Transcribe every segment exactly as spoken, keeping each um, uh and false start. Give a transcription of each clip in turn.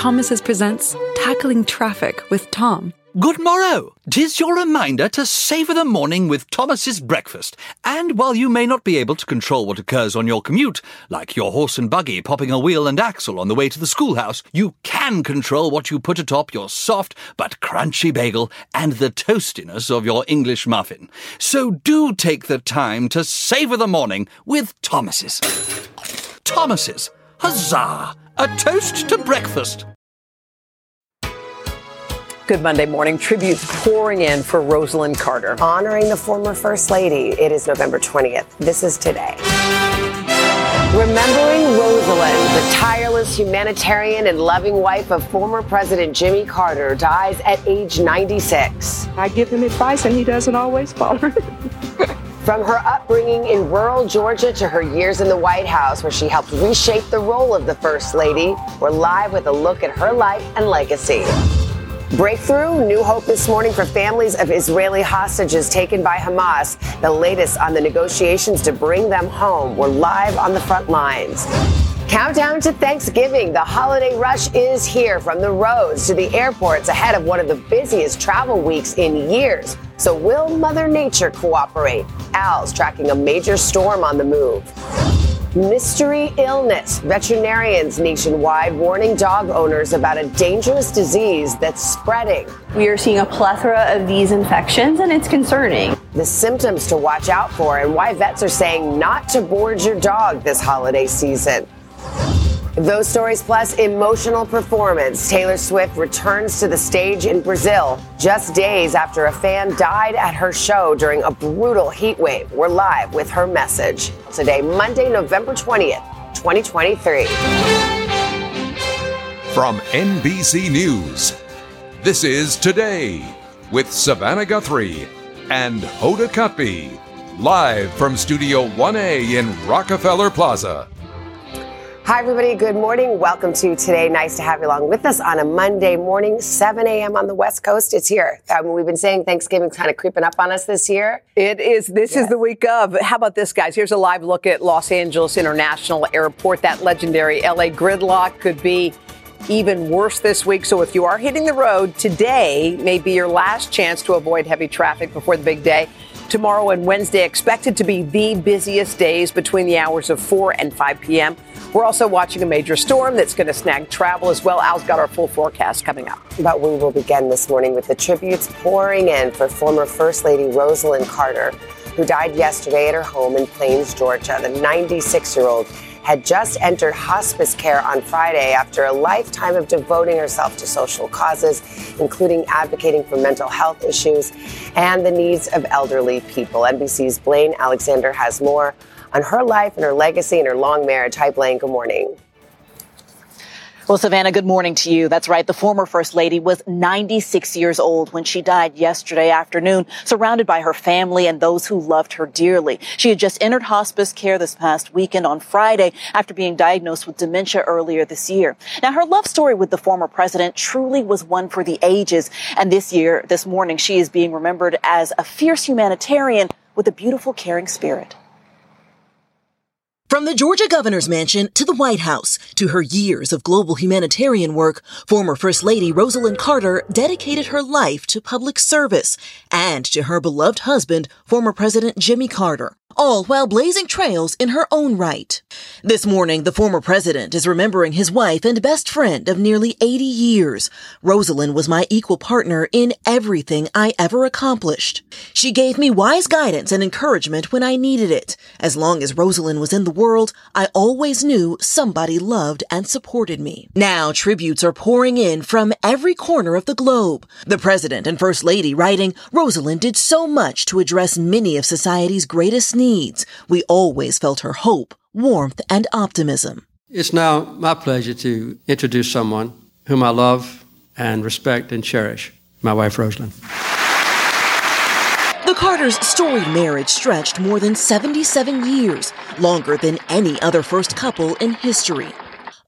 Thomas's presents Tackling Traffic with Tom. Good morrow. 'Tis your reminder to savour the morning with Thomas's breakfast. And while you may not be able to control what occurs on your commute, like your horse and buggy popping a wheel and axle on the way to the schoolhouse, you can control what you put atop your soft but crunchy bagel and the toastiness of your English muffin. So do take the time to savour the morning with Thomas's. Thomas's. Huzzah! A toast to breakfast. Good Monday morning. Tributes pouring in for Rosalynn Carter. Honoring the former First Lady. It is November twentieth. This is today. Remembering Rosalynn, the tireless humanitarian and loving wife of former President Jimmy Carter, dies at age ninety-six. I give him advice and he doesn't always follow. From her upbringing in rural Georgia to her years in the White House, where she helped reshape the role of the First Lady, we're live with a look at her life and legacy. Breakthrough, new hope this morning for families of Israeli hostages taken by Hamas. The latest on the negotiations to bring them home. We're live on the front lines. Countdown to Thanksgiving. The holiday rush is here, from the roads to the airports, ahead of one of the busiest travel weeks in years. So will Mother Nature cooperate? Al's tracking a major storm on the move. Mystery illness. Veterinarians nationwide warning dog owners about a dangerous disease that's spreading. We are seeing a plethora of these infections, and it's concerning. The symptoms to watch out for and why vets are saying not to board your dog this holiday season. Those stories plus emotional performance. Taylor Swift returns to the stage in Brazil just days after a fan died at her show during a brutal heat wave. We're live with her message. Today, Monday, November twentieth, twenty twenty-three. From N B C News, this is Today with Savannah Guthrie and Hoda Kotb, live from Studio one A in Rockefeller Plaza. Hi, everybody. Good morning. Welcome to Today. Nice to have you along with us on a Monday morning, seven a.m. on the West Coast. It's here. I mean, we've been saying Thanksgiving's kind of creeping up on us this year. It is. This yes. is the week of. How about this, guys? Here's a live look at Los Angeles International Airport. That legendary L A gridlock could be even worse this week. So if you are hitting the road, today may be your last chance to avoid heavy traffic before the big day. Tomorrow and Wednesday expected to be the busiest days between the hours of four and five p.m. We're also watching a major storm that's going to snag travel as well. Al's got our full forecast coming up. But we will begin this morning with the tributes pouring in for former First Lady Rosalynn Carter, who died yesterday at her home in Plains, Georgia. The ninety-six-year-old had just entered hospice care on Friday after a lifetime of devoting herself to social causes, including advocating for mental health issues and the needs of elderly people. N B C's Blaine Alexander has more on her life and her legacy and her long marriage. Hi, Blaine. Good morning. Well, Savannah, good morning to you. That's right. The former First Lady was ninety-six years old when she died yesterday afternoon, surrounded by her family and those who loved her dearly. She had just entered hospice care this past weekend on Friday after being diagnosed with dementia earlier this year. Now, her love story with the former president truly was one for the ages. And this year, this morning, she is being remembered as a fierce humanitarian with a beautiful, caring spirit. From the Georgia governor's mansion to the White House, to her years of global humanitarian work, former First Lady Rosalynn Carter dedicated her life to public service and to her beloved husband, former President Jimmy Carter, all while blazing trails in her own right. This morning, the former president is remembering his wife and best friend of nearly eighty years. Rosalynn was my equal partner in everything I ever accomplished. She gave me wise guidance and encouragement when I needed it. As long as Rosalynn was in the world, I always knew somebody loved and supported me. Now, tributes are pouring in from every corner of the globe. The president and First Lady writing, Rosalynn did so much to address many of society's greatest needs. We always felt her hope, warmth, and optimism. It's now my pleasure to introduce someone whom I love and respect and cherish, my wife, Rosalynn. The Carters' storied marriage stretched more than seventy-seven years, longer than any other first couple in history.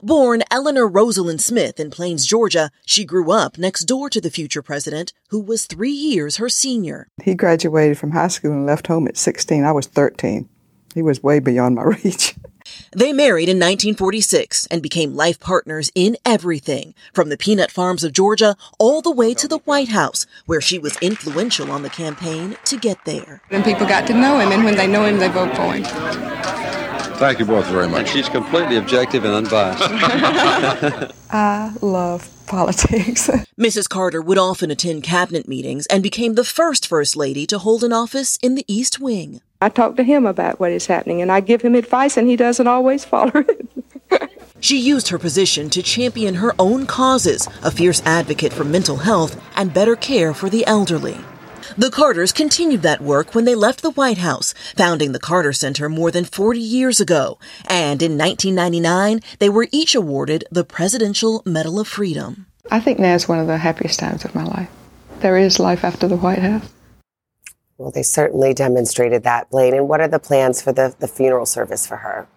Born Eleanor Rosalynn Smith in Plains, Georgia, she grew up next door to the future president, who was three years her senior. He graduated from high school and left home at sixteen. I was thirteen. He was way beyond my reach. They married in nineteen forty-six and became life partners in everything, from the peanut farms of Georgia all the way to the White House, where she was influential on the campaign to get there. And people got to know him, and when they know him, they vote for him. Thank you both very much. And she's completely objective and unbiased. I love politics. Missus Carter would often attend cabinet meetings and became the first First Lady to hold an office in the East Wing. I talk to him about what is happening, and I give him advice, and he doesn't always follow it. She used her position to champion her own causes, a fierce advocate for mental health and better care for the elderly. The Carters continued that work when they left the White House, founding the Carter Center more than forty years ago. And in nineteen ninety-nine, they were each awarded the Presidential Medal of Freedom. I think now is one of the happiest times of my life. There is life after the White House. Well, they certainly demonstrated that, Blaine. And what are the plans for the, the funeral service for her?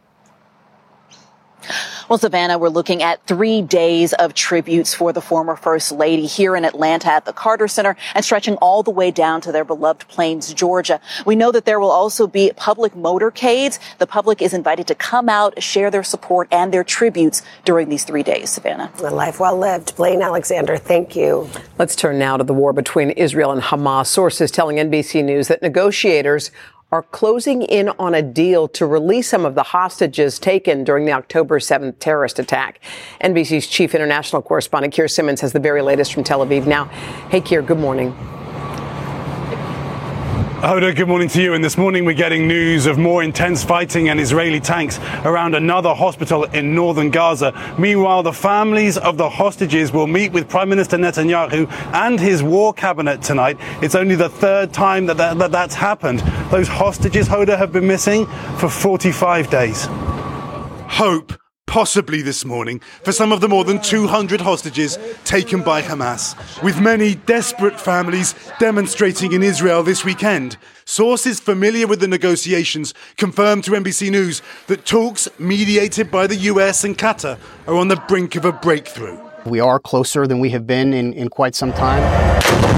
Well, Savannah, we're looking at three days of tributes for the former First Lady here in Atlanta at the Carter Center and stretching all the way down to their beloved Plains, Georgia. We know that there will also be public motorcades. The public is invited to come out, share their support and their tributes during these three days, Savannah. A life well lived. Blaine Alexander, thank you. Let's turn now to the war between Israel and Hamas. Sources telling N B C News that negotiators are closing in on a deal to release some of the hostages taken during the October seventh terrorist attack. N B C's chief international correspondent, Keir Simmons, has the very latest from Tel Aviv now. Hey, Keir, good morning. Hoda, good morning to you. And this morning we're getting news of more intense fighting and Israeli tanks around another hospital in northern Gaza. Meanwhile, the families of the hostages will meet with Prime Minister Netanyahu and his war cabinet tonight. It's only the third time that, that, that that's happened. Those hostages, Hoda, have been missing for forty-five days. Hope, possibly this morning, for some of the more than two hundred hostages taken by Hamas, with many desperate families demonstrating in Israel this weekend. Sources familiar with the negotiations confirmed to N B C News that talks mediated by the U S and Qatar are on the brink of a breakthrough. We are closer than we have been in, in quite some time.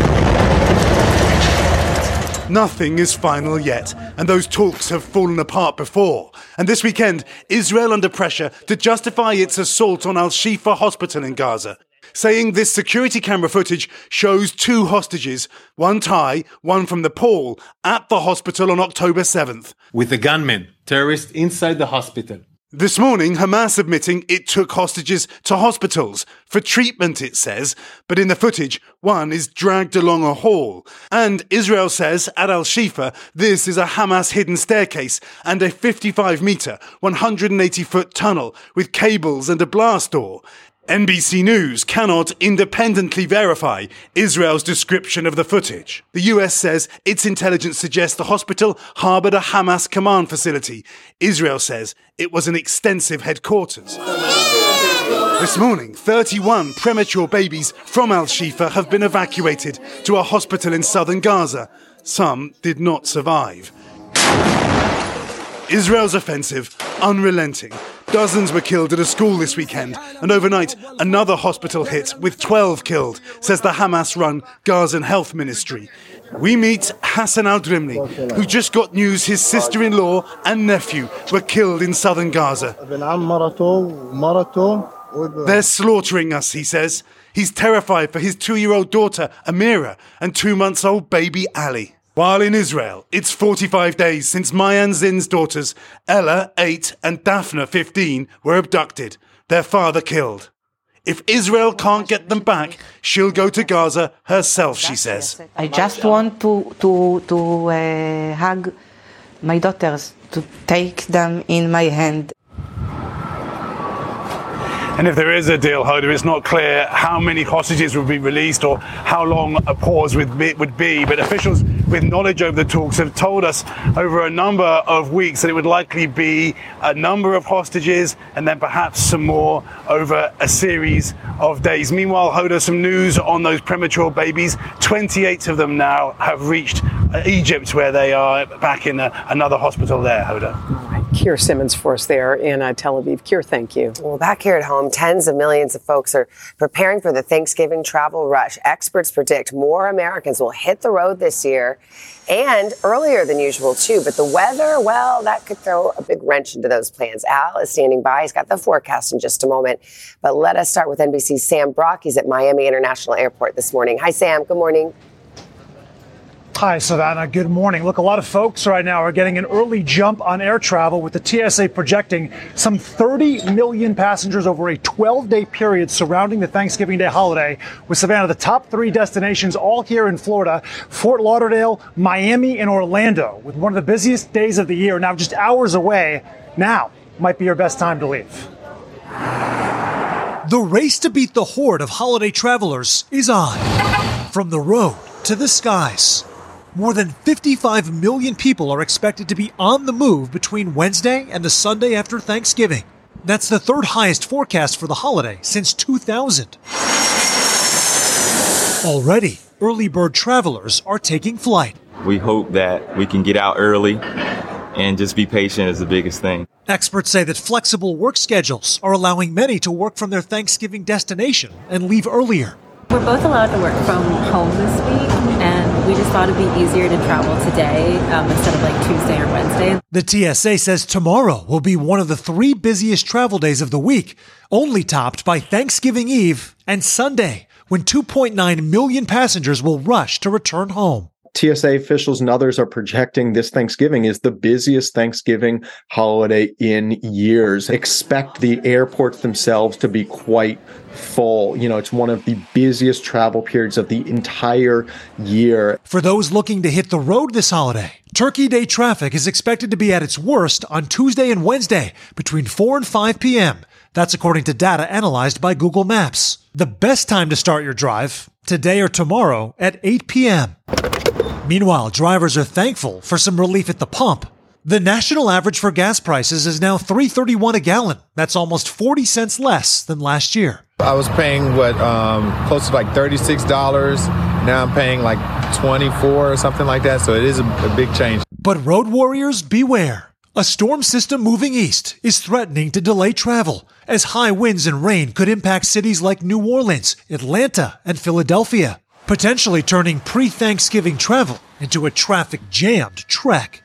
Nothing is final yet, and those talks have fallen apart before. And this weekend, Israel under pressure to justify its assault on Al-Shifa hospital in Gaza, saying this security camera footage shows two hostages, one Thai, one from Nepal, at the hospital on October seventh. With the gunmen, terrorists inside the hospital. This morning, Hamas admitting it took hostages to hospitals for treatment, it says. But in the footage, one is dragged along a hall. And Israel says at Al-Shifa, this is a Hamas hidden staircase and a fifty-five metre, one hundred eighty foot tunnel with cables and a blast door. N B C News cannot independently verify Israel's description of the footage. The U S says its intelligence suggests the hospital harboured a Hamas command facility. Israel says it was an extensive headquarters. This morning, thirty-one premature babies from Al-Shifa have been evacuated to a hospital in southern Gaza. Some did not survive. Israel's offensive, unrelenting. Dozens were killed at a school this weekend, and overnight, another hospital hit with twelve killed, says the Hamas-run Gazan Health Ministry. We meet Hassan al-Drimni, who just got news his sister-in-law and nephew were killed in southern Gaza. They're slaughtering us, he says. He's terrified for his two-year-old daughter, Amira, and two-month-old baby Ali. While in Israel, it's forty-five days since Maya and Zin's daughters, Ella, eight, and Daphne, fifteen, were abducted, their father killed. If Israel can't get them back, she'll go to Gaza herself, she says. I just want to, to, to uh, hug my daughters, to take them in my hand. And if there is a deal, Hoda, it's not clear how many hostages would be released or how long a pause would be. But officials with knowledge over the talks have told us over a number of weeks that it would likely be a number of hostages and then perhaps some more over a series of days. Meanwhile, Hoda, some news on those premature babies. twenty-eight of them now have reached Egypt, where they are back in a, another hospital there, Hoda. Keir Simmons for us there in uh, Tel Aviv. Keir, thank you. Well, back here at home, tens of millions of folks are preparing for the Thanksgiving travel rush. Experts predict more Americans will hit the road this year and earlier than usual, too. But the weather, well, that could throw a big wrench into those plans. Al is standing by. He's got the forecast in just a moment. But let us start with N B C's Sam Brock. He's at Miami International Airport this morning. Hi, Sam. Good morning. Hi, Savannah. Good morning. Look, a lot of folks right now are getting an early jump on air travel, with the T S A projecting some thirty million passengers over a twelve-day period surrounding the Thanksgiving Day holiday. With, Savannah, the top three destinations all here in Florida: Fort Lauderdale, Miami, and Orlando, with one of the busiest days of the year now just hours away. Now might be your best time to leave. The race to beat the horde of holiday travelers is on. From the road to the skies, more than fifty-five million people are expected to be on the move between Wednesday and the Sunday after Thanksgiving. That's the third highest forecast for the holiday since two thousand. Already, early bird travelers are taking flight. We hope that we can get out early, and just be patient is the biggest thing. Experts say that flexible work schedules are allowing many to work from their Thanksgiving destination and leave earlier. We're both allowed to work from home this week, and we just thought it'd be easier to travel today um, instead of like Tuesday or Wednesday. The T S A says tomorrow will be one of the three busiest travel days of the week, only topped by Thanksgiving Eve and Sunday, when two point nine million passengers will rush to return home. T S A officials and others are projecting this Thanksgiving is the busiest Thanksgiving holiday in years. Expect the airports themselves to be quite full. You know, it's one of the busiest travel periods of the entire year. For those looking to hit the road this holiday, Turkey Day traffic is expected to be at its worst on Tuesday and Wednesday between four and five p.m. That's according to data analyzed by Google Maps. The best time to start your drive, today or tomorrow, at eight p.m. Meanwhile, drivers are thankful for some relief at the pump. The national average for gas prices is now three dollars and thirty-one cents a gallon. That's almost forty cents less than last year. I was paying, what, um, close to like thirty-six dollars. Now I'm paying like twenty-four dollars or something like that. So it is a, a big change. But road warriors, beware. A storm system moving east is threatening to delay travel, as high winds and rain could impact cities like New Orleans, Atlanta, and Philadelphia, potentially turning pre-Thanksgiving travel into a traffic-jammed trek.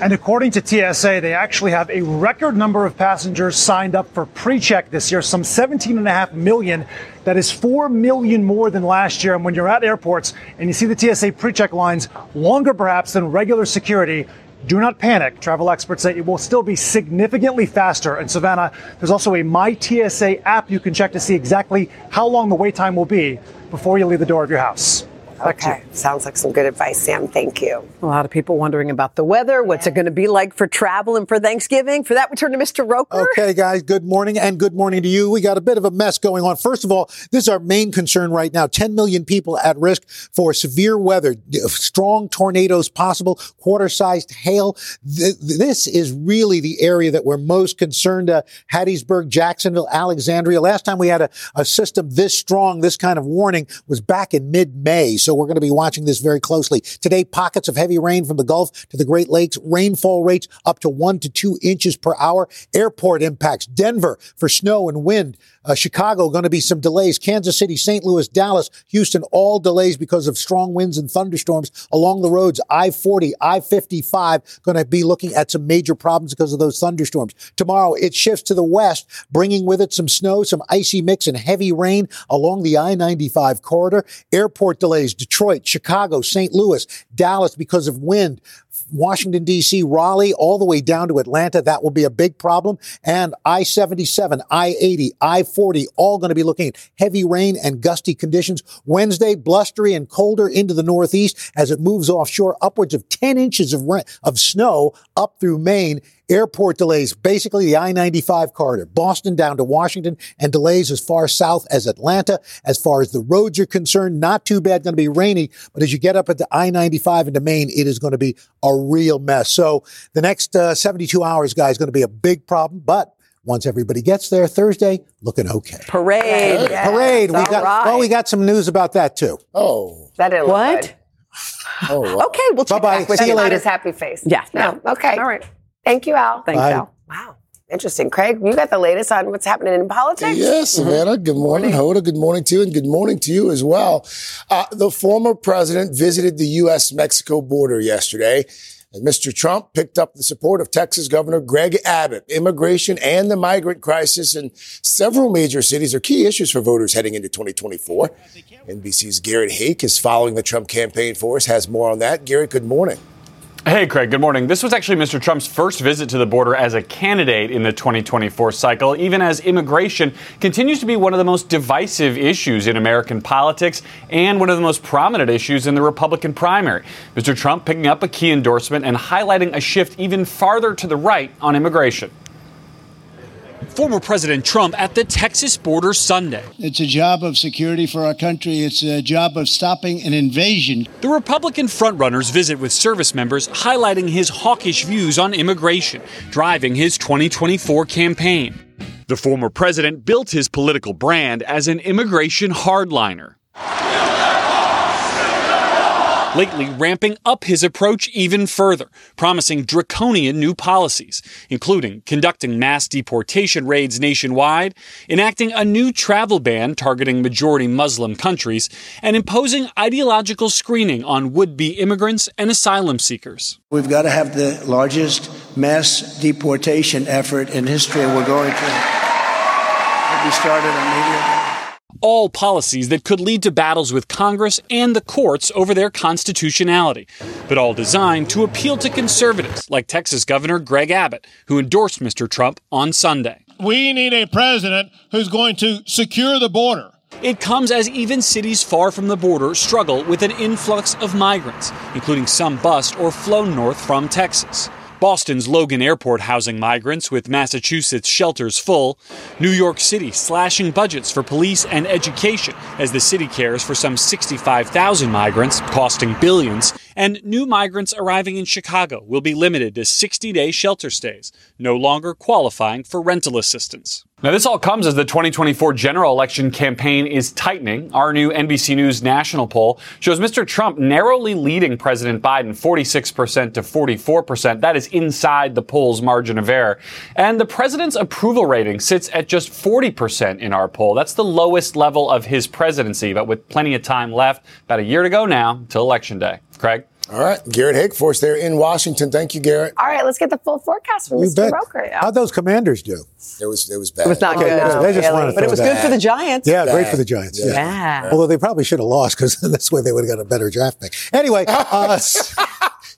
And according to T S A, they actually have a record number of passengers signed up for pre-check this year, some seventeen and a half million. That is four million more than last year. And when you're at airports and you see the T S A pre-check lines, longer perhaps than regular security, do not panic. Travel experts say it will still be significantly faster. And Savannah, there's also a My T S A app you can check to see exactly how long the wait time will be before you leave the door of your house. Okay. Sounds like some good advice, Sam. Thank you. A lot of people wondering about the weather. What's it going to be like for travel and for Thanksgiving? For that, we turn to Mister Roker. Okay, guys. Good morning, and good morning to you. We got a bit of a mess going on. First of all, this is our main concern right now. ten million people at risk for severe weather, strong tornadoes possible, quarter-sized hail. This is really the area that we're most concerned. Uh, Hattiesburg, Jacksonville, Alexandria. Last time we had a, a system this strong, this kind of warning, was back in mid-May. So So we're going to be watching this very closely. Today, pockets of heavy rain from the Gulf to the Great Lakes. Rainfall rates up to one to two inches per hour. Airport impacts. Denver for snow and wind. Uh, Chicago going to be some delays. Kansas City, Saint Louis, Dallas, Houston, all delays because of strong winds and thunderstorms along the roads. I forty, I fifty-five going to be looking at some major problems because of those thunderstorms. Tomorrow, it shifts to the west, bringing with it some snow, some icy mix, and heavy rain along the I ninety-five corridor. Airport delays. Detroit, Chicago, Saint Louis, Dallas because of wind. Washington, D C, Raleigh, all the way down to Atlanta. That will be a big problem. And I seventy-seven, I eighty, I forty, all going to be looking at heavy rain and gusty conditions. Wednesday, blustery and colder into the northeast as it moves offshore. Upwards of ten inches of rain, of snow up through Maine. Airport delays, basically the I ninety-five corridor, Boston down to Washington, and delays as far south as Atlanta. As far as the roads are concerned, not too bad, going to be rainy, but as you get up at the I ninety-five into Maine, it is going to be a real mess. So the next uh, seventy-two hours, guys, is going to be a big problem, but once everybody gets there Thursday, looking okay. Parade. Yes. Parade. We got, right. Well, we got some news about that, too. Oh. That didn't what? Look good. Oh, wow. Okay, we'll check Bye-bye. Back with See you later. That's not his happy face. Yeah. No. Okay. All right. Thank you, Al. Thanks, Bye. Al. Wow. Interesting. Craig, you got the latest on what's happening in politics? Yes, Savannah. Good morning, Hoda. Good morning to you, and good morning to you as well. Uh, the former president visited the U S Mexico border yesterday. And Mister Trump picked up the support of Texas Governor Greg Abbott. Immigration and the migrant crisis in several major cities are key issues for voters heading into twenty twenty-four. N B C's Garrett Haake is following the Trump campaign for us, has more on that. Garrett, good morning. Hey, Craig. Good morning. This was actually Mister Trump's first visit to the border as a candidate in the twenty twenty-four cycle, even as immigration continues to be one of the most divisive issues in American politics and one of the most prominent issues in the Republican primary. Mister Trump picking up a key endorsement and highlighting a shift even farther to the right on immigration. Former President Trump at the Texas border Sunday. It's a job of security for our country. It's a job of stopping an invasion. The Republican frontrunner's visit with service members highlighting his hawkish views on immigration, driving his twenty twenty-four campaign. The former president built his political brand as an immigration hardliner, lately ramping up his approach even further, promising draconian new policies, including conducting mass deportation raids nationwide, enacting a new travel ban targeting majority Muslim countries, and imposing ideological screening on would-be immigrants and asylum seekers. We've got to have the largest mass deportation effort in history, and we're going to be started immediately. All policies that could lead to battles with Congress and the courts over their constitutionality, but all designed to appeal to conservatives like Texas Governor Greg Abbott, who endorsed Mister Trump on Sunday. We need a president who's going to secure the border. It comes as even cities far from the border struggle with an influx of migrants, including some bused or flown north from Texas. Boston's Logan Airport housing migrants with Massachusetts shelters full. New York City slashing budgets for police and education as the city cares for some sixty-five thousand migrants, costing billions. And new migrants arriving in Chicago will be limited to sixty-day shelter stays, no longer qualifying for rental assistance. Now, this all comes as the twenty twenty-four general election campaign is tightening. Our new N B C News national poll shows Mister Trump narrowly leading President Biden forty-six percent to forty-four percent. That is inside the poll's margin of error. And the president's approval rating sits at just forty percent in our poll. That's the lowest level of his presidency, but with plenty of time left, about a year to go now till Election Day. Craig? All right. Garrett Haake for us there in Washington. Thank you, Garrett. All right. Let's get the full forecast from Mister Roker. Yeah. How'd those Commanders do? It was it was bad. It was not oh, good. No, they just really. wanted but it was bad. Good for the Giants. Yeah, bad. Great for the Giants. Yeah. yeah. yeah. Although they probably should have lost because this way they would have got a better draft pick. Anyway. Uh,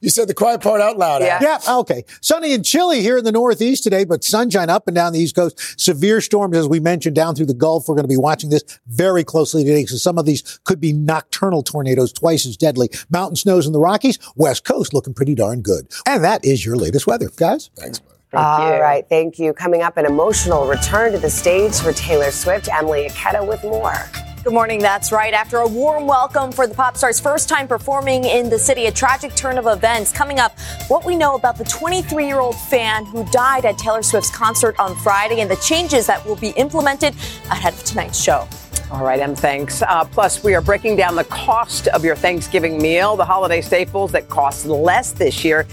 You said the quiet part out loud. Yeah. yeah. Okay. Sunny and chilly here in the Northeast today, but sunshine up and down the East Coast. Severe storms, as we mentioned, down through the Gulf. We're going to be watching this very closely today. So some of these could be nocturnal tornadoes, twice as deadly. Mountain snows in the Rockies. West Coast looking pretty darn good. And that is your latest weather, guys. Thanks. Thank All you. right. Thank you. Coming up, an emotional return to the stage for Taylor Swift. Emily Akeda with more. Good morning. That's right. After a warm welcome for the pop star's first time performing in the city, a tragic turn of events. Coming up, what we know about the twenty-three-year-old fan who died at Taylor Swift's concert on Friday and the changes that will be implemented ahead of tonight's show. All right, Em, thanks. Uh, plus, we are breaking down the cost of your Thanksgiving meal, the holiday staples that cost less this year.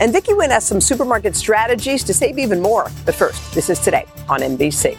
And Vicki Wynn has some supermarket strategies to save even more. But first, this is Today on N B C.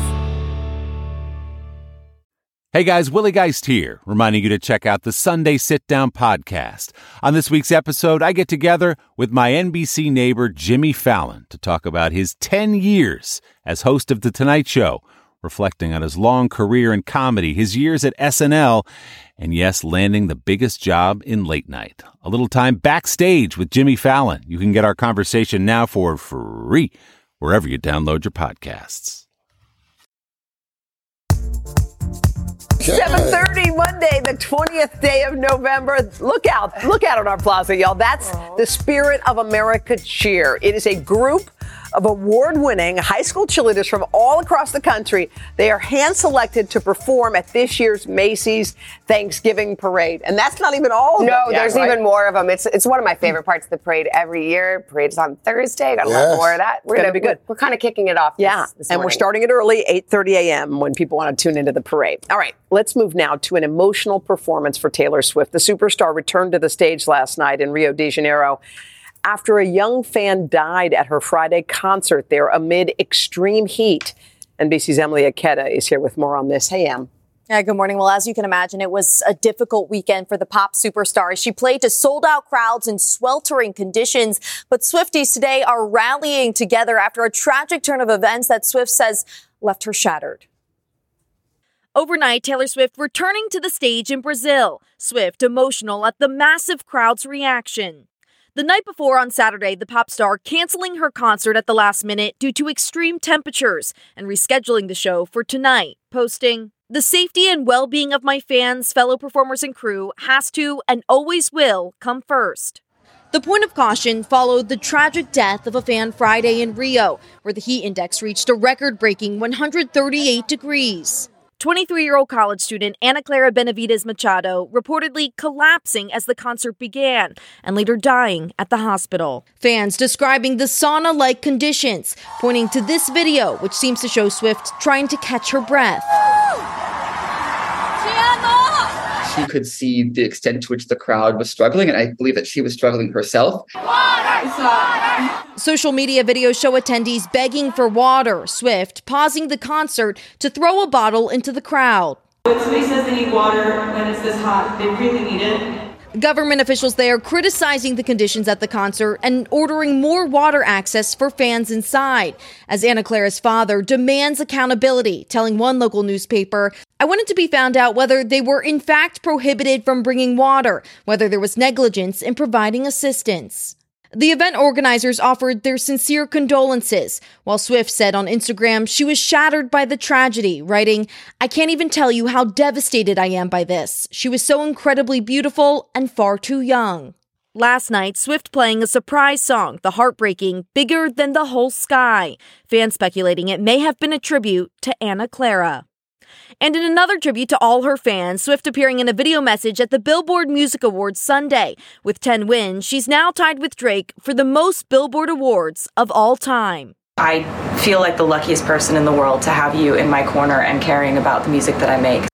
Hey guys, Willie Geist here, reminding you to check out the Sunday Sit Down podcast. On this week's episode, I get together with my N B C neighbor Jimmy Fallon to talk about his ten years as host of The Tonight Show, reflecting on his long career in comedy, his years at S N L, and yes, landing the biggest job in late night. A little time backstage with Jimmy Fallon. You can get our conversation now for free wherever you download your podcasts. seven thirty Monday, the twentieth day of November. Look out. Look out on our plaza, y'all. That's the Spirit of America cheer. It is a group of award-winning high school cheerleaders from all across the country. They are hand-selected to perform at this year's Macy's Thanksgiving Parade. And that's not even all of no, them. No, there's yet, right? even more of them. It's it's one of my favorite parts of the parade every year. Parade's on Thursday. Got a yes. lot more of that. We're going to be good. We're, we're kind of kicking it off this, yeah. this morning. And we're starting it early, eight thirty a.m. when people want to tune into the parade. All right. Let's move now to an emotional performance for Taylor Swift. The superstar returned to the stage last night in Rio de Janeiro after a young fan died at her Friday concert there amid extreme heat. N B C's Emily Akeda is here with more on this. Hey, Em. Yeah, good morning. Well, as you can imagine, it was a difficult weekend for the pop superstar. She played to sold-out crowds in sweltering conditions, but Swifties today are rallying together after a tragic turn of events that Swift says left her shattered. Overnight, Taylor Swift returning to the stage in Brazil. Swift emotional at the massive crowd's reaction. The night before on Saturday, the pop star canceling her concert at the last minute due to extreme temperatures and rescheduling the show for tonight, posting, "The safety and well-being of my fans, fellow performers and crew has to and always will come first." The point of caution followed the tragic death of a fan Friday in Rio, where the heat index reached a record-breaking one hundred thirty-eight degrees. twenty-three-year-old college student Ana Clara Benavides Machado reportedly collapsing as the concert began and later dying at the hospital. Fans describing the sauna-like conditions, pointing to this video, which seems to show Swift trying to catch her breath. She could see the extent to which the crowd was struggling, and I believe that she was struggling herself. Water, water. Social media videos show attendees begging for water. Swift pausing the concert to throw a bottle into the crowd. When somebody says they need water when it's this hot, they really need it. Government officials there criticizing the conditions at the concert and ordering more water access for fans inside, as Ana Clara's father demands accountability, telling one local newspaper, "I wanted to be found out whether they were in fact prohibited from bringing water, whether there was negligence in providing assistance." The event organizers offered their sincere condolences, while Swift said on Instagram she was shattered by the tragedy, writing, "I can't even tell you how devastated I am by this. She was so incredibly beautiful and far too young." Last night, Swift playing a surprise song, the heartbreaking Bigger Than the Whole Sky. Fans speculating it may have been a tribute to Ana Clara. And in another tribute to all her fans, Swift appearing in a video message at the Billboard Music Awards Sunday. With ten wins, she's now tied with Drake for the most Billboard awards of all time. I feel like the luckiest person in the world to have you in my corner and caring about the music that I make.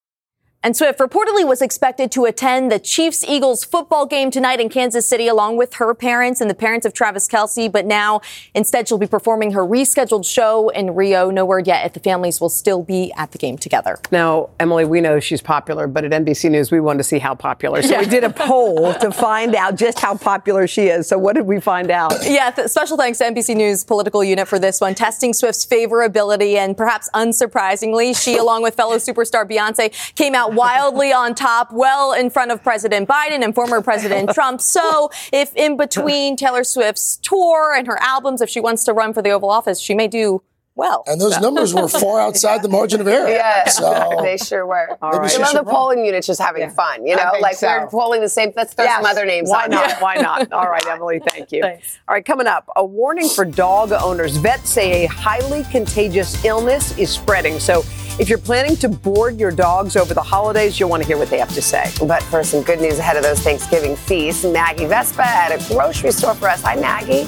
And Swift reportedly was expected to attend the Chiefs-Eagles football game tonight in Kansas City along with her parents and the parents of Travis Kelce. But now instead she'll be performing her rescheduled show in Rio. No word yet if the families will still be at the game together. Now, Emily, we know she's popular, but at N B C News, we wanted to see how popular. So yeah. we did a poll to find out just how popular she is. So what did we find out? Yeah, th- special thanks to N B C News political unit for this one, testing Swift's favorability. And perhaps unsurprisingly, she, along with fellow superstar Beyonce, came out wildly on top, well in front of President Biden and former President Trump. So if in between Taylor Swift's tour and her albums, if she wants to run for the Oval Office, she may do well. And those so. numbers were far outside the margin of error. Yeah, so they sure were. All right. Remember, the polling unit's just having yeah. fun, you know? Like, so. We're polling the same. Let's throw yes. some other names Why on. Why not? Yeah. Why not? All right, Emily, thank you. Thanks. All right, coming up, a warning for dog owners. Vets say a highly contagious illness is spreading. So if you're planning to board your dogs over the holidays, you'll want to hear what they have to say. But for some good news ahead of those Thanksgiving feasts, Maggie Vespa at a grocery store for us. Hi, Maggie.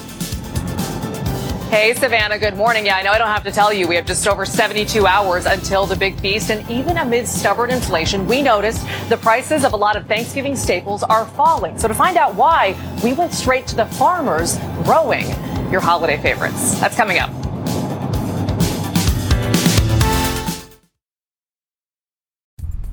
Hey, Savannah. Good morning. Yeah, I know I don't have to tell you. We have just over seventy-two hours until the big feast. And even amid stubborn inflation, we noticed the prices of a lot of Thanksgiving staples are falling. So to find out why, we went straight to the farmers growing your holiday favorites. That's coming up.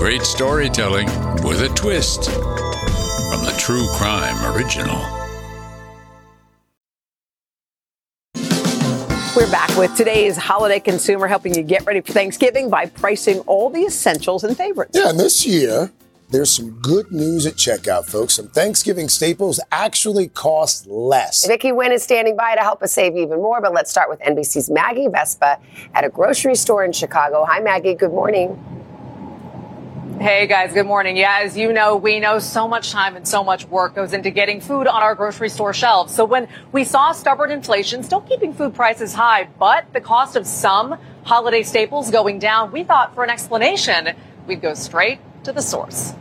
Great storytelling with a twist from the True Crime Original. We're back with today's Holiday Consumer, helping you get ready for Thanksgiving by pricing all the essentials and favorites. Yeah, and this year, there's some good news at checkout, folks. Some Thanksgiving staples actually cost less. Vicki Wynn is standing by to help us save even more, but let's start with N B C's Maggie Vespa at a grocery store in Chicago. Hi, Maggie. Good morning. Hey, guys. Good morning. Yeah, as you know, we know so much time and so much work goes into getting food on our grocery store shelves. So when we saw stubborn inflation, still keeping food prices high, but the cost of some holiday staples going down, we thought for an explanation, we'd go straight to the source.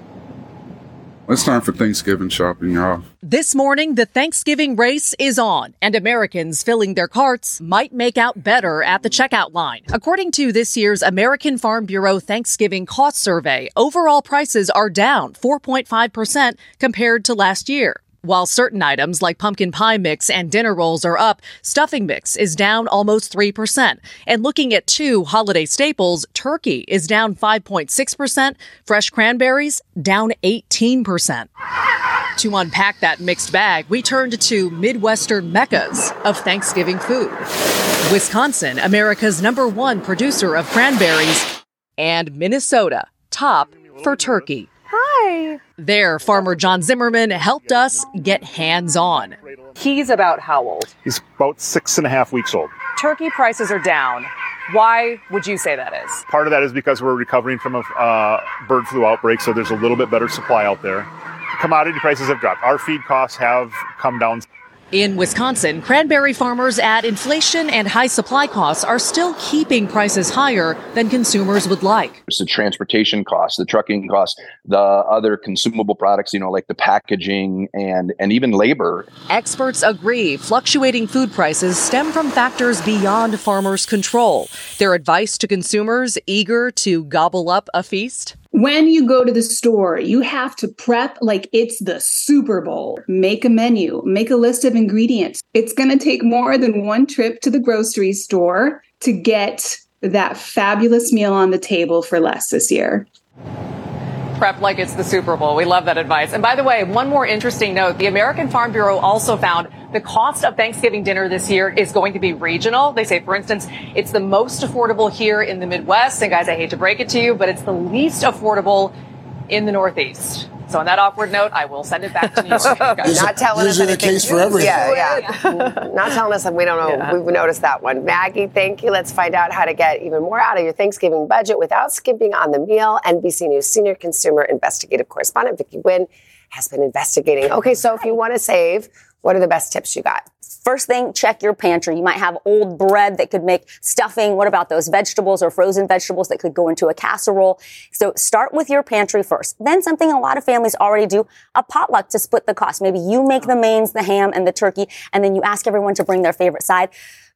It's time for Thanksgiving shopping, y'all. This morning, the Thanksgiving race is on, and Americans filling their carts might make out better at the checkout line. According to this year's American Farm Bureau Thanksgiving Cost Survey, overall prices are down four point five percent compared to last year. While certain items like pumpkin pie mix and dinner rolls are up, stuffing mix is down almost three percent. And looking at two holiday staples, turkey is down five point six percent, fresh cranberries down eighteen percent. To unpack that mixed bag, we turned to Midwestern meccas of Thanksgiving food. Wisconsin, America's number one producer of cranberries, and Minnesota, top for turkey. Hi. There, farmer John Zimmerman helped us get hands-on. He's about how old? He's about six and a half weeks old. Turkey prices are down. Why would you say that is? Part of that is because we're recovering from a uh, bird flu outbreak, so there's a little bit better supply out there. Commodity prices have dropped. Our feed costs have come down. In Wisconsin, cranberry farmers add inflation and high supply costs are still keeping prices higher than consumers would like. It's the transportation costs, the trucking costs, the other consumable products, you know, like the packaging and, and even labor. Experts agree fluctuating food prices stem from factors beyond farmers' control. Their advice to consumers eager to gobble up a feast? When you go to the store, you have to prep like it's the Super Bowl. Make a menu, make a list of ingredients. It's going to take more than one trip to the grocery store to get that fabulous meal on the table for less this year. Prep like it's the Super Bowl. We love that advice. And by the way, one more interesting note. The American Farm Bureau also found the cost of Thanksgiving dinner this year is going to be regional. They say, for instance, it's the most affordable here in the Midwest. And guys, I hate to break it to you, but it's the least affordable in the Northeast. So on that awkward note, I will send it back to New York. Not telling us anything. The case for everything. Yeah, yeah. Not telling us that we don't know. Yeah. We've noticed that one. Maggie, thank you. Let's find out how to get even more out of your Thanksgiving budget without skimping on the meal. N B C News senior consumer investigative correspondent Vicki Wynn has been investigating. Okay, so if you want to save, what are the best tips you got? First thing, check your pantry. You might have old bread that could make stuffing. What about those vegetables or frozen vegetables that could go into a casserole? So start with your pantry first. Then something a lot of families already do, a potluck to split the cost. Maybe you make the mains, the ham, and the turkey, and then you ask everyone to bring their favorite side.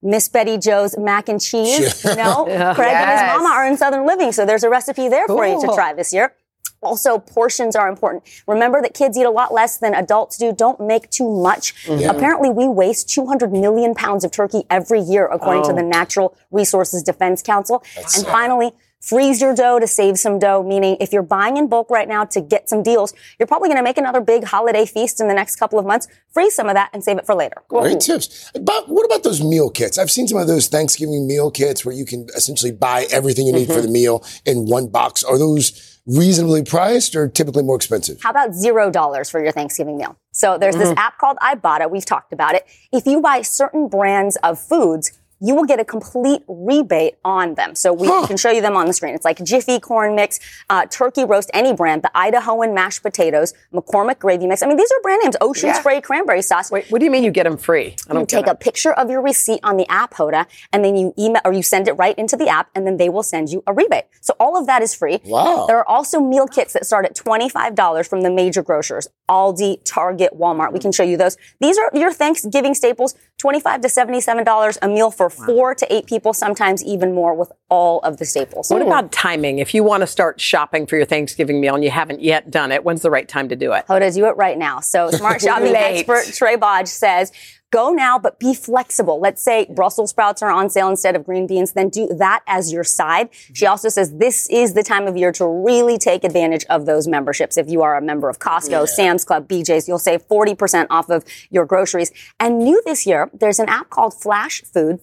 Miss Betty Joe's mac and cheese. You know, yeah. Craig yes. and his mama are in Southern Living, so there's a recipe there cool. for you to try this year. Also, portions are important. Remember that kids eat a lot less than adults do. Don't make too much. Yeah. Apparently, we waste two hundred million pounds of turkey every year, according oh. to the Natural Resources Defense Council. That's and sad. Finally, freeze your dough to save some dough, meaning if you're buying in bulk right now to get some deals, you're probably going to make another big holiday feast in the next couple of months. Freeze some of that and save it for later. Great Ooh. tips. But what about those meal kits? I've seen some of those Thanksgiving meal kits where you can essentially buy everything you need mm-hmm. for the meal in one box. Are those reasonably priced or typically more expensive? How about zero dollars for your Thanksgiving meal? So there's mm-hmm. this app called Ibotta. We've talked about it. If you buy certain brands of foods, you will get a complete rebate on them. So we can show you them on the screen. It's like Jiffy corn mix, uh, turkey roast, any brand, the Idahoan mashed potatoes, McCormick gravy mix. I mean, these are brand names. Ocean yeah. Spray cranberry sauce. Wait, what do you mean you get them free? I don't you take it. a picture of your receipt on the app, Hoda, and then you email or you send it right into the app, and then they will send you a rebate. So all of that is free. Wow. There are also meal kits that start at twenty-five dollars from the major grocers, Aldi, Target, Walmart. We can show you those. These are your Thanksgiving staples, twenty-five to seventy-seven dollars a meal for For wow. four to eight people, sometimes even more, with all of the staples. What Ooh. about timing? If you want to start shopping for your Thanksgiving meal and you haven't yet done it, when's the right time to do it? Hoda, do it right now. So smart shopping expert Trey Bodge says, go now, but be flexible. Let's say Brussels sprouts are on sale instead of green beans. Then do that as your side. She also says this is the time of year to really take advantage of those memberships. If you are a member of Costco, yeah. Sam's Club, B J's, you'll save forty percent off of your groceries. And new this year, there's an app called Flash Food.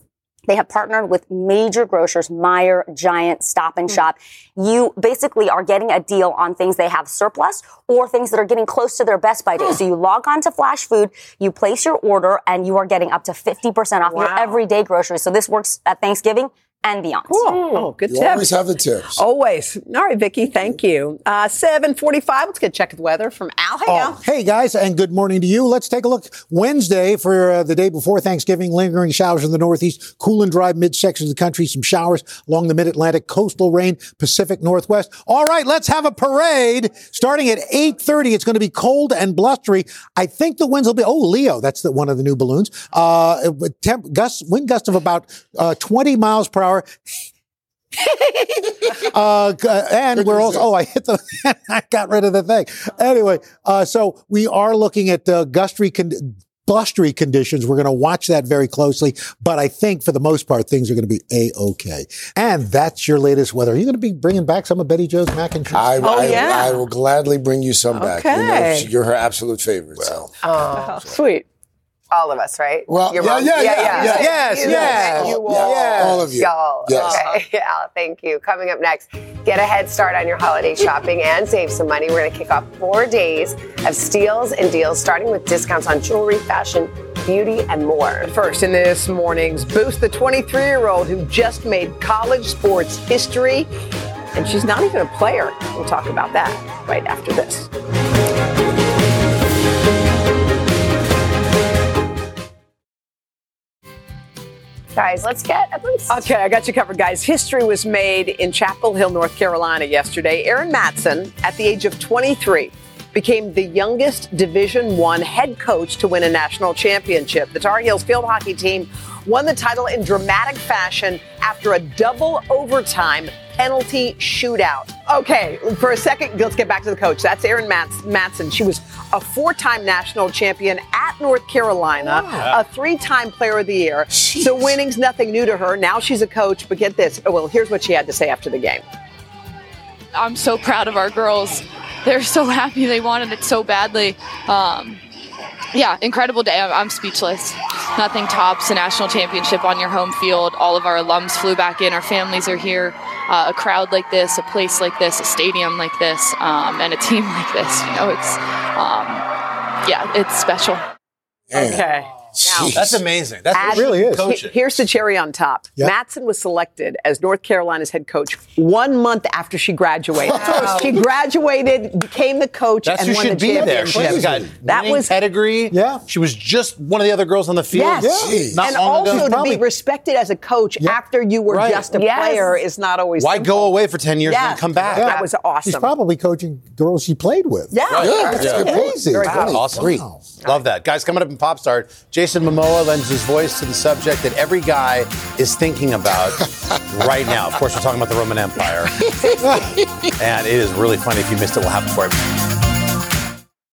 They have partnered with major grocers, Meijer, Giant, Stop and Shop. You basically are getting a deal on things they have surplus or things that are getting close to their best by date. So you log on to Flash Food, you place your order, and you are getting up to fifty percent off wow. your everyday groceries. So this works at Thanksgiving and beyond. Cool. Oh, good you tips. Always have the tips. Always. All right, Vicki, thank you. Uh, seven forty-five, let's get a check of the weather from Al. Hey, oh, Al. Hey, guys, and good morning to you. Let's take a look. Wednesday for uh, the day before Thanksgiving, lingering showers in the Northeast, cool and dry mid-section of the country, some showers along the mid-Atlantic, coastal rain, Pacific Northwest. All right, let's have a parade starting at eight thirty. It's going to be cold and blustery. I think the winds will be, oh, Leo, that's the, one of the new balloons. Uh, temp, gust, wind gust of about uh, twenty miles per hour. uh, and we're also, oh, I hit the, I got rid of the thing. Anyway, uh, so we are looking at uh, gusty, con- blustery conditions. We're going to watch that very closely. But I think for the most part, things are going to be A-OK. And that's your latest weather. Are you going to be bringing back some of Betty Jo's mac and cheese? I, oh, I, yeah. I will gladly bring you some okay. back. You know, you're her absolute favorite. Well, so. oh, so. Sweet. All of us, right? Well, You're yeah, yeah, yeah, yeah, yeah, yeah. Yes, you, yes. You all. Yes. All of you. Y'all. Yes. Okay, Al, thank you. Coming up next, get a head start on your holiday shopping and save some money. We're going to kick off four days of steals and deals, starting with discounts on jewelry, fashion, beauty, and more. First, in this morning's Boost, the twenty-three-year-old who just made college sports history, and she's not even a player. We'll talk about that right after this. Guys, let's get at least. Okay, I got you covered, guys. History was made in Chapel Hill, North Carolina yesterday. Erin Matson, at the age of twenty-three, became the youngest Division One head coach to win a national championship. The Tar Heels field hockey team won the title in dramatic fashion after a double overtime penalty shootout. Okay, for a second, let's get back to the coach. That's Erin Matson. She was a four-time national champion at North Carolina, wow. a three-time player of the year. Jeez. So winning's nothing new to her. Now she's a coach, but get this. Well, here's what she had to say after the game. I'm so proud of our girls. They're so happy. They wanted it so badly. Um, yeah, incredible day. I'm, I'm speechless. Nothing tops a national championship on your home field. All of our alums flew back in. Our families are here. Uh, a crowd like this, a place like this, a stadium like this, um, and a team like this. You know, it's, um, yeah, it's special. Damn. Okay. Now, that's amazing. That's it really is. Coaching. Here's the cherry on top. Yep. Matson was selected as North Carolina's head coach one month after she graduated. Wow. She graduated, became the coach, that's and won the championship. That's who should be there. She got that was pedigree. Yeah. She was just one of the other girls on the field. Yes. Yeah. And also ago. to Probably. be respected as a coach yep. after you were right. just a yes. player is not always Why simple. go away for ten years yes. and come back? Yeah. That was awesome. She's probably coaching girls she played with. Yeah. Right. That's yeah. amazing. Very wow. Awesome. Wow. Love that. Guys, coming up in Pop Start, Jason Momoa lends his voice to the subject that every guy is thinking about right now. Of course, we're talking about the Roman Empire. And it is really funny. If you missed it, we'll have it for you.